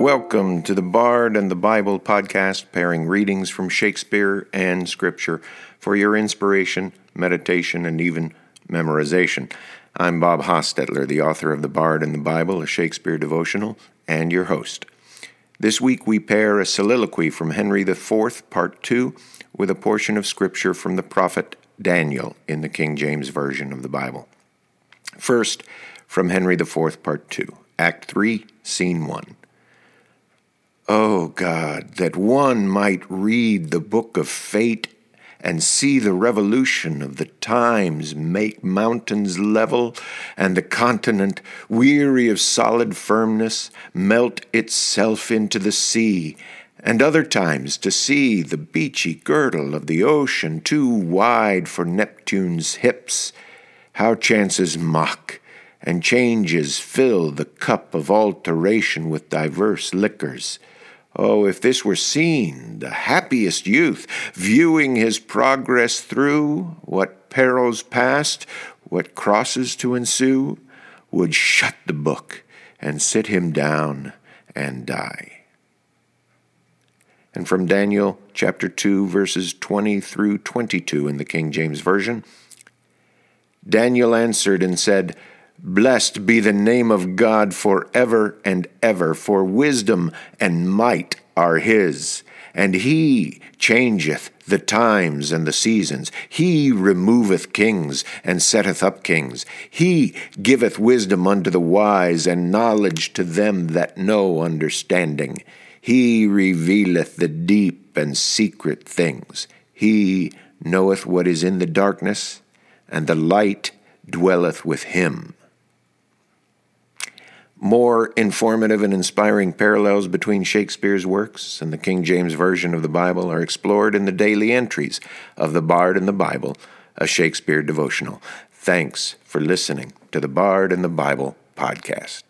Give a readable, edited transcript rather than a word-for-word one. Welcome to the Bard and the Bible Podcast, pairing readings from Shakespeare and Scripture for your inspiration, meditation, and even memorization. I'm Bob Hostetler, the author of The Bard and the Bible, a Shakespeare devotional, and your host. This week we pair a soliloquy from Henry IV, Part II, with a portion of Scripture from the prophet Daniel in the King James Version of the Bible. First, from Henry IV, Part II, Act 3, Scene 1. O God, that one might read the book of fate and see the revolution of the times make mountains level and the continent, weary of solid firmness, melt itself into the sea, and other times to see the beachy girdle of the ocean too wide for Neptune's hips, how chances mock, and changes fill the cup of alteration with diverse liquors. Oh, if this were seen, the happiest youth, viewing his progress through, what perils past, what crosses to ensue, would shut the book and sit him down and die. And from Daniel chapter 2, verses 20 through 22 in the King James Version, Daniel answered and said, Blessed be the name of God forever and ever, for wisdom and might are his. And he changeth the times and the seasons. He removeth kings and setteth up kings. He giveth wisdom unto the wise, and knowledge to them that know understanding. He revealeth the deep and secret things. He knoweth what is in the darkness, and the light dwelleth with him. More informative and inspiring parallels between Shakespeare's works and the King James Version of the Bible are explored in the daily entries of The Bard and the Bible, a Shakespeare devotional. Thanks for listening to The Bard and the Bible Podcast.